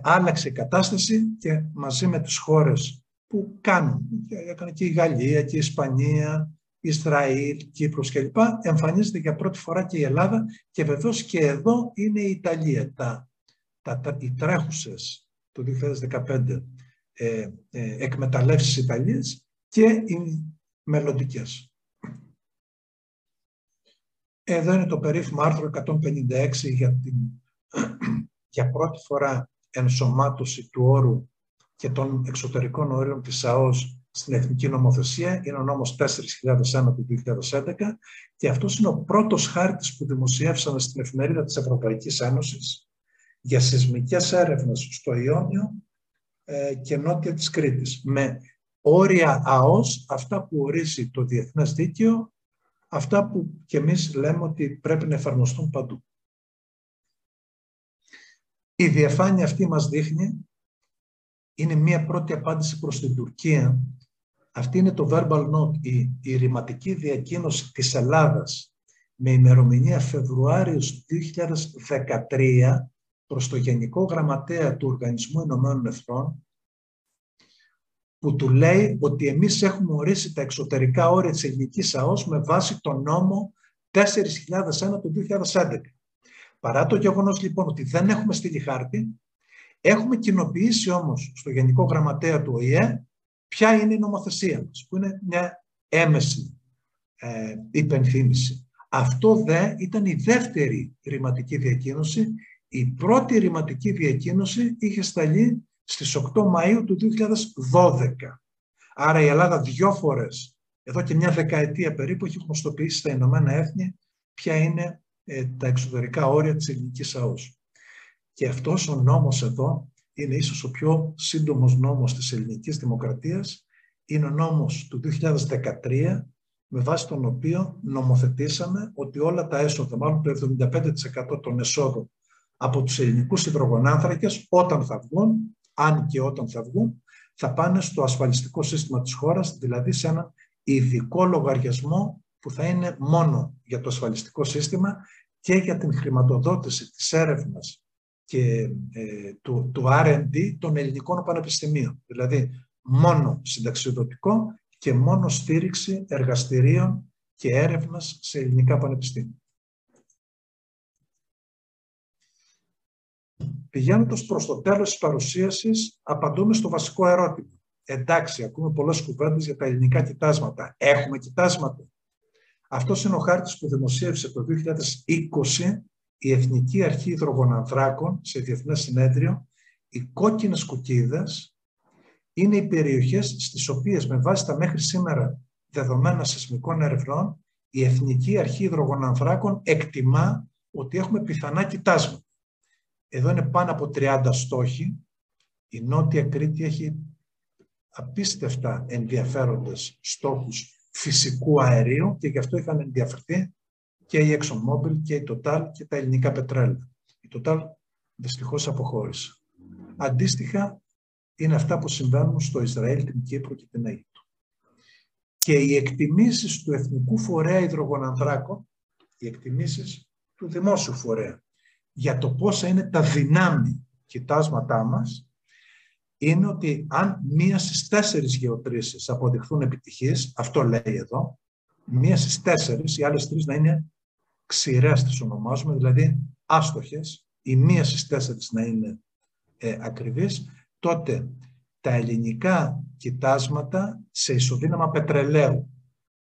άλλαξε η κατάσταση και μαζί με τις χώρες που κάνουν, έκανε και η Γαλλία και η Ισπανία, Ισραήλ, Κύπρος κλπ, εμφανίζεται για πρώτη φορά και η Ελλάδα και βεβαίως και εδώ είναι η Ιταλία. Οι τρέχουσες το 2015 εκμεταλλεύσεις Ιταλίας και οι μελλοντικές. Εδώ είναι το περίφημο άρθρο 156 για πρώτη φορά ενσωμάτωση του όρου και των εξωτερικών ορίων της ΑΟΣ στην Εθνική Νομοθεσία. Είναι ο νόμος 4001 του 2011 και αυτός είναι ο πρώτος χάρτης που δημοσιεύσαμε στην εφημερίδα της Ευρωπαϊκής Ένωσης για σεισμικές έρευνες στο Ιόνιο και νότια της Κρήτης, με όρια ΑΟΣ, αυτά που ορίζει το διεθνές δίκαιο, αυτά που και εμείς λέμε ότι πρέπει να εφαρμοστούν παντού. Η διαφάνεια αυτή μας δείχνει, είναι μια πρώτη απάντηση προς την Τουρκία. Αυτή είναι το verbal note, η ρηματική διακοίνωση της Ελλάδας με ημερομηνία Φεβρουάριος 2013 προς το Γενικό Γραμματέα του Οργανισμού Ηνωμένων Εθνών, που του λέει ότι εμείς έχουμε ορίσει τα εξωτερικά όρια της ελληνικής ΑΟΣ με βάση τον νόμο 4001 του 2011. Παρά το γεγονός λοιπόν ότι δεν έχουμε στείλει χάρτη, έχουμε κοινοποιήσει όμως στο Γενικό Γραμματέα του ΟΗΕ ποια είναι η νομοθεσία μας, που είναι μια έμεση υπενθύμηση. Αυτό δε ήταν η δεύτερη ρηματική διακοίνωση. Η πρώτη ρηματική διακοίνωση είχε σταλεί στις 8 Μαΐου του 2012. Άρα η Ελλάδα 2 φορές, εδώ και μια δεκαετία περίπου, έχει γνωστοποιήσει στα Ηνωμένα Έθνη ποια είναι τα εξωτερικά όρια της ελληνικής ΑΟΣ. Και αυτός ο νόμος εδώ είναι ίσως ο πιο σύντομος νόμος της ελληνικής δημοκρατίας. Είναι ο νόμος του 2013, με βάση τον οποίο νομοθετήσαμε ότι όλα τα έσοδα, μάλλον το 75% των εσόδων από τους ελληνικούς υδρογονάνθρακες, όταν θα βγουν, αν και όταν θα βγουν, θα πάνε στο ασφαλιστικό σύστημα της χώρας, δηλαδή σε έναν ειδικό λογαριασμό που θα είναι μόνο για το ασφαλιστικό σύστημα και για την χρηματοδότηση της έρευνας και του R&D των ελληνικών πανεπιστημίων. Δηλαδή μόνο συνταξιοδοτικό και μόνο στήριξη εργαστηρίων και έρευνας σε ελληνικά πανεπιστήμια. Πηγαίνοντας προς το τέλος της παρουσίασης, απαντούμε στο βασικό ερώτημα. εντάξει, ακούμε πολλές κουβέντες για τα ελληνικά κοιτάσματα. Έχουμε κοιτάσματα. Αυτός είναι ο χάρτης που δημοσίευσε το 2020 η Εθνική Αρχή Υδρογονανθράκων σε διεθνές συνέδριο. Οι κόκκινες κουκίδες είναι οι περιοχές στις οποίες με βάση τα μέχρι σήμερα δεδομένα σεισμικών ερευνών η Εθνική Αρχή Υδρογονανθράκων εκτιμά ότι έχουμε πιθανά κοιτάσματα. Εδώ είναι πάνω από 30 στόχοι. Η Νότια Κρήτη έχει απίστευτα ενδιαφέροντες στόχους φυσικού αερίου και γι' αυτό είχαν ενδιαφερθεί και η Exxon Mobil και η Total και τα ελληνικά πετρέλαια. Η Total δυστυχώς αποχώρησε. Αντίστοιχα είναι αυτά που συμβαίνουν στο Ισραήλ, την Κύπρο και την Αίγυπτο. Και οι εκτιμήσεις του Εθνικού Φορέα Υδρογονανθράκων, οι εκτιμήσεις του Δημόσιου Φορέα, για το πόσα είναι τα δυνάμει κοιτάσματά μας, είναι ότι αν μία στις 4 γεωτρήσεις αποδειχθούν επιτυχείς, αυτό λέει εδώ, μία στις 4, οι άλλες 3 να είναι ξηρές τις ονομάζουμε, δηλαδή άστοχες, η μία στις 4 να είναι ακριβής, τότε τα ελληνικά κοιτάσματα σε ισοδύναμα πετρελαίου,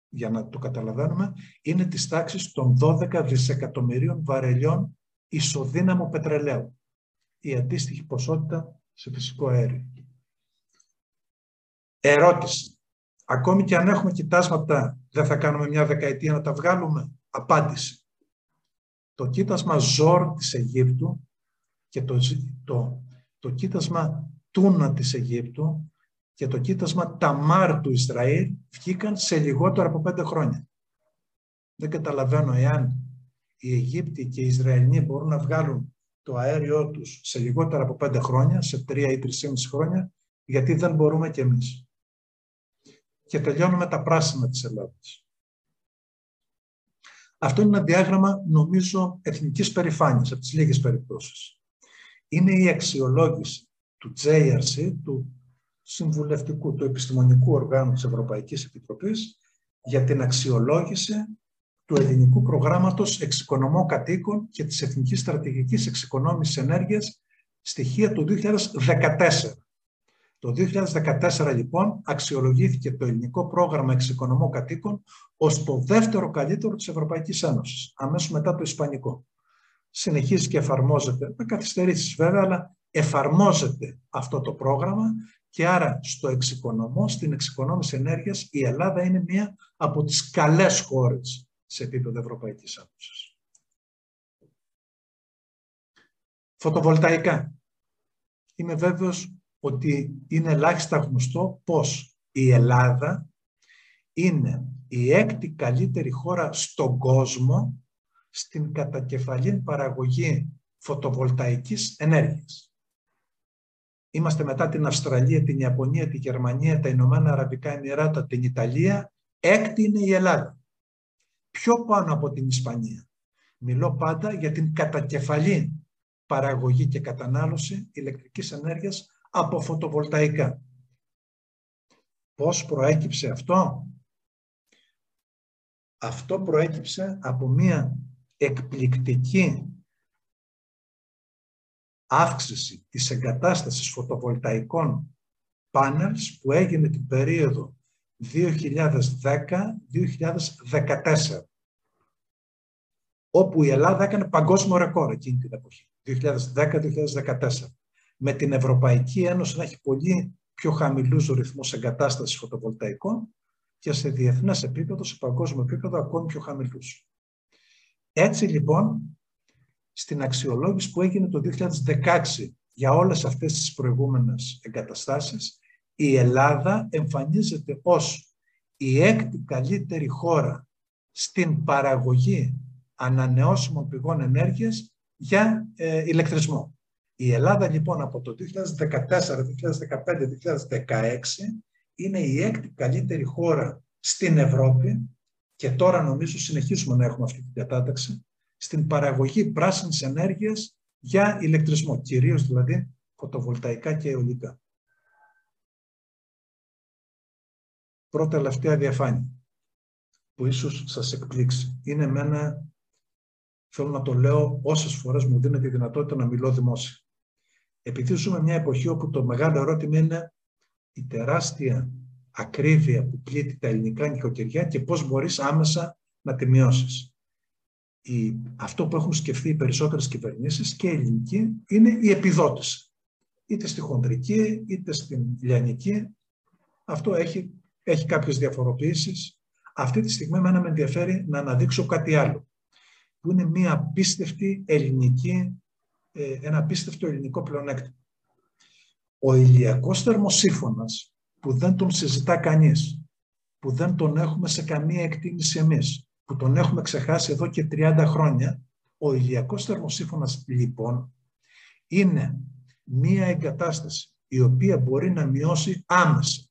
για να το καταλαβαίνουμε, είναι της τάξης των 12 δισεκατομμυρίων βαρελιών ισοδύναμο πετρελαίου. Η αντίστοιχη ποσότητα σε φυσικό αέριο. Ερώτηση. Ακόμη και αν έχουμε κοιτάσματα, δεν θα κάνουμε μια δεκαετία να τα βγάλουμε? Απάντηση. Το κοίτασμα Ζόρ της Αιγύπτου και το κοίτασμα Τούνα της Αιγύπτου και το κοίτασμα Ταμάρ του Ισραήλ βγήκαν σε λιγότερο από 5 χρόνια. Δεν καταλαβαίνω εάν οι Αιγύπτιοι και οι Ισραηλοί μπορούν να βγάλουν το αέριό τους σε λιγότερα από 5 χρόνια, σε 3 ή 3,5 χρόνια, γιατί δεν μπορούμε κι εμείς. Και τελειώνουμε τα πράσινα της Ελλάδας. Αυτό είναι ένα διάγραμμα, νομίζω, εθνικής περηφάνειας, από τις λίγες περιπτώσεις. Είναι η αξιολόγηση του JRC, του Συμβουλευτικού, του Επιστημονικού Οργάνου της Ευρωπαϊκής Επιτροπής, για την αξιολόγηση του ελληνικού προγράμματος Εξοικονομώ Κατοίκων και της Εθνικής Στρατηγικής Εξοικονόμησης Ενέργειας, στοιχεία του 2014. Το 2014, λοιπόν, αξιολογήθηκε το ελληνικό πρόγραμμα Εξοικονομώ Κατοίκων ως το δεύτερο καλύτερο της Ευρωπαϊκής Ένωσης, αμέσως μετά το ισπανικό. Συνεχίζει και εφαρμόζεται, με καθυστερήσεις βέβαια, αλλά εφαρμόζεται αυτό το πρόγραμμα και άρα στο εξοικονομώ, στην εξοικονόμηση ενέργειας, η Ελλάδα είναι μία από τις καλές χώρες σε επίπεδο Ευρωπαϊκής Ένωσης. Φωτοβολταϊκά. Είμαι βέβαιος ότι είναι ελάχιστα γνωστό πως η Ελλάδα είναι η 6η καλύτερη χώρα στον κόσμο στην κατακεφαλήν παραγωγή φωτοβολταϊκής ενέργειας. Είμαστε μετά την Αυστραλία, την Ιαπωνία, τη Γερμανία, τα Ηνωμένα Αραβικά Εμιράτα, την Ιταλία. 6η είναι η Ελλάδα. Πιο πάνω από την Ισπανία. Μιλώ πάντα για την κατακεφαλή παραγωγή και κατανάλωση ηλεκτρικής ενέργειας από φωτοβολταϊκά. Πώς προέκυψε αυτό? Αυτό προέκυψε από μία εκπληκτική αύξηση της εγκατάστασης φωτοβολταϊκών πάνελς που έγινε την περίοδο 2010-2014, όπου η Ελλάδα έκανε παγκόσμιο ρεκόρ εκείνη την εποχή, 2010-2014, με την Ευρωπαϊκή Ένωση να έχει πολύ πιο χαμηλούς ρυθμούς εγκατάστασης φωτοβολταϊκών και σε διεθνές επίπεδο, σε παγκόσμιο επίπεδο, ακόμη πιο χαμηλούς. Έτσι λοιπόν, στην αξιολόγηση που έγινε το 2016 για όλες αυτές τις προηγούμενες εγκαταστάσεις, η Ελλάδα εμφανίζεται ως η 6η καλύτερη χώρα στην παραγωγή ανανεώσιμων πηγών ενέργειας για ηλεκτρισμό. Η Ελλάδα λοιπόν από το 2014, 2015, 2016 είναι η 6η καλύτερη χώρα στην Ευρώπη και τώρα νομίζω συνεχίζουμε να έχουμε αυτή την κατάταξη στην παραγωγή πράσινης ενέργειας για ηλεκτρισμό, κυρίως δηλαδή φωτοβολταϊκά και αιωλικά. Πρώτα τελευταία διαφάνεια, που ίσως σας εκπλήξει. Είναι εμένα, θέλω να το λέω όσες φορές μου δίνεται η δυνατότητα να μιλώ δημόσια. Επειδή ζούμε μια εποχή όπου το μεγάλο ερώτημα είναι η τεράστια ακρίβεια που πλήττει τα ελληνικά νοικοκυριά και πώς μπορείς άμεσα να τη μειώσεις. Αυτό που έχουν σκεφτεί οι περισσότερες κυβερνήσεις και η ελληνική είναι η επιδότηση. Είτε στη χοντρική, είτε στην λιανική. Αυτό έχει κάποιες διαφοροποιήσεις. Αυτή τη στιγμή εμένα με ενδιαφέρει να αναδείξω κάτι άλλο, που είναι μια απίστευτη ελληνική, ένα απίστευτο ελληνικό πλεονέκτημα. Ο ηλιακός θερμοσύφωνας, που δεν τον συζητά κανείς, που δεν τον έχουμε σε καμία εκτίμηση εμείς, που τον έχουμε ξεχάσει εδώ και 30 χρόνια, ο ηλιακός θερμοσύφωνας λοιπόν είναι μία εγκατάσταση η οποία μπορεί να μειώσει άμεσα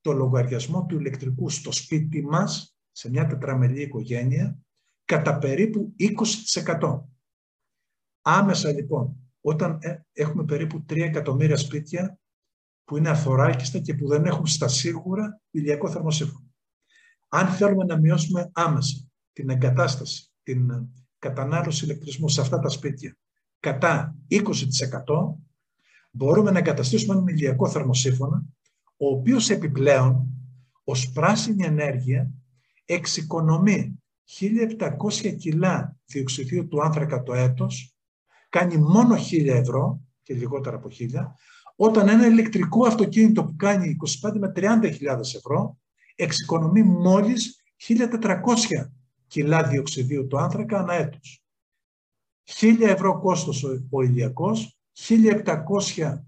το λογαριασμό του ηλεκτρικού στο σπίτι μας, σε μια τετραμελή οικογένεια, κατά περίπου 20%. Άμεσα λοιπόν, όταν έχουμε περίπου 3 εκατομμύρια σπίτια που είναι αθωράκιστα και που δεν έχουν στα σίγουρα ηλιακό θερμοσύφωνο. Αν θέλουμε να μειώσουμε άμεσα την εγκατάσταση, την κατανάλωση ηλεκτρισμού σε αυτά τα σπίτια κατά 20%, μπορούμε να εγκαταστήσουμε έναν ηλιακό θερμοσύφωνα, ο οποίος επιπλέον ως πράσινη ενέργεια εξοικονομεί 1.700 κιλά διοξιδίου του άνθρακα το έτος, κάνει μόνο 1.000 ευρώ και λιγότερα από 1.000, όταν ένα ηλεκτρικό αυτοκίνητο που κάνει 25 με 30.000 ευρώ εξοικονομεί μόλις 1.400 κιλά διοξιδίου του άνθρακα ανά έτος. 1.000 ευρώ κόστος ο ηλιακός, 1.700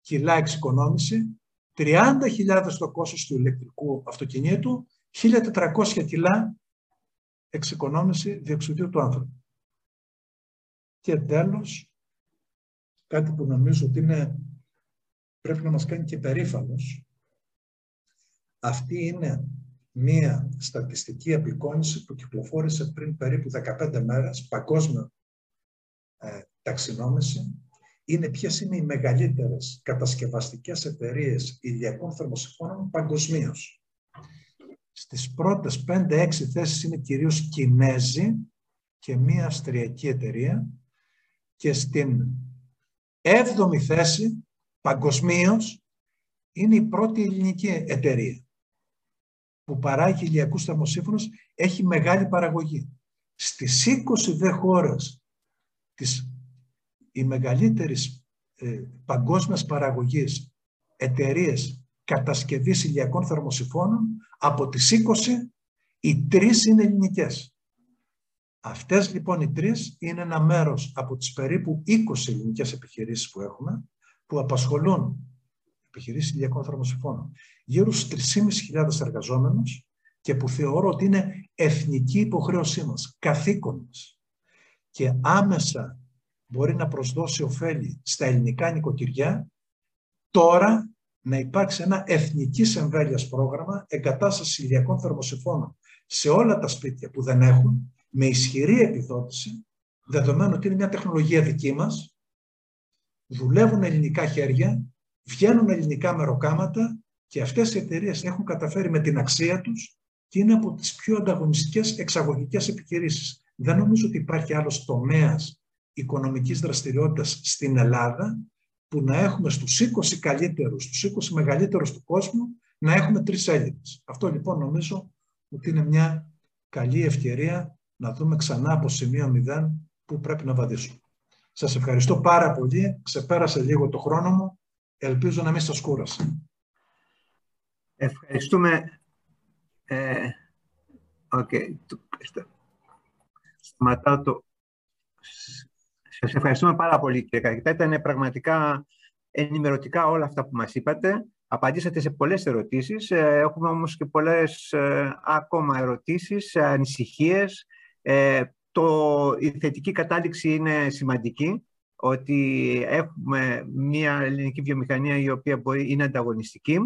κιλά εξοικονόμηση, 30.000 το κόστος του ηλεκτρικού αυτοκινήτου, 1.400 κιλά εξοικονόμηση διοξιδίου του άνθρακα. Και τέλος, κάτι που νομίζω ότι πρέπει να μας κάνει και περήφανος, αυτή είναι μία στατιστική απεικόνηση που κυκλοφόρησε πριν περίπου 15 μέρες, παγκόσμια ταξινόμηση, είναι ποιες είναι οι μεγαλύτερες κατασκευαστικές εταιρείες ηλιακών θερμοσυφώνων παγκοσμίως. Στις πρώτες 5-6 θέσεις είναι κυρίως Κινέζοι και μία Αυστριακή εταιρεία και στην 7η θέση παγκοσμίως είναι η πρώτη ελληνική εταιρεία που παράγει ηλιακούς θερμοσύφωνους, έχει μεγάλη παραγωγή. Στις 20 δε χώρες οι μεγαλύτερες παγκόσμιας παραγωγής εταιρείες κατασκευής ηλιακών θερμοσυφώνων, από τις 20 οι 3 είναι ελληνικές. Αυτές λοιπόν οι 3 είναι ένα μέρος από τις περίπου 20 ελληνικές επιχειρήσεις που έχουμε, που απασχολούν επιχειρήσεις ηλιακών θερμοσυφώνων, γύρω στους 3.500 εργαζόμενους και που θεωρώ ότι είναι εθνική υποχρέωσή μας, καθήκον μας και άμεσα μπορεί να προσδώσει ωφέλη στα ελληνικά νοικοκυριά, τώρα να υπάρξει ένα εθνικής εμβέλειας πρόγραμμα εγκατάστασης ηλιακών θερμοσυφώνων σε όλα τα σπίτια που δεν έχουν, με ισχυρή επιδότηση, δεδομένου ότι είναι μια τεχνολογία δική μας, δουλεύουν ελληνικά χέρια, βγαίνουν ελληνικά μεροκάματα και αυτές οι εταιρείες έχουν καταφέρει με την αξία τους και είναι από τις πιο ανταγωνιστικές εξαγωγικές επιχειρήσεις. Δεν νομίζω ότι υπάρχει άλλος τομέας οικονομικής δραστηριότητας στην Ελλάδα που να έχουμε στους 20 καλύτερους, στους 20 μεγαλύτερους του κόσμου να έχουμε 3 Έλληνες. Αυτό λοιπόν νομίζω ότι είναι μια καλή ευκαιρία να δούμε ξανά από σημείο 0 που πρέπει να βαδίσουμε. Σας ευχαριστώ πάρα πολύ. Ξεπέρασε λίγο το χρόνο μου. Ελπίζω να μην σας κούρασα. Ευχαριστούμε. Okay. Σταματάω το... Σας ευχαριστούμε πάρα πολύ, κύριε Καρακητά. Ήταν πραγματικά ενημερωτικά όλα αυτά που μας είπατε. Απαντήσατε σε πολλές ερωτήσεις. Έχουμε όμως και πολλές ακόμα ερωτήσεις, ανησυχίες. Η θετική κατάληξη είναι σημαντική, ότι έχουμε μια ελληνική βιομηχανία η οποία μπορεί, είναι ανταγωνιστική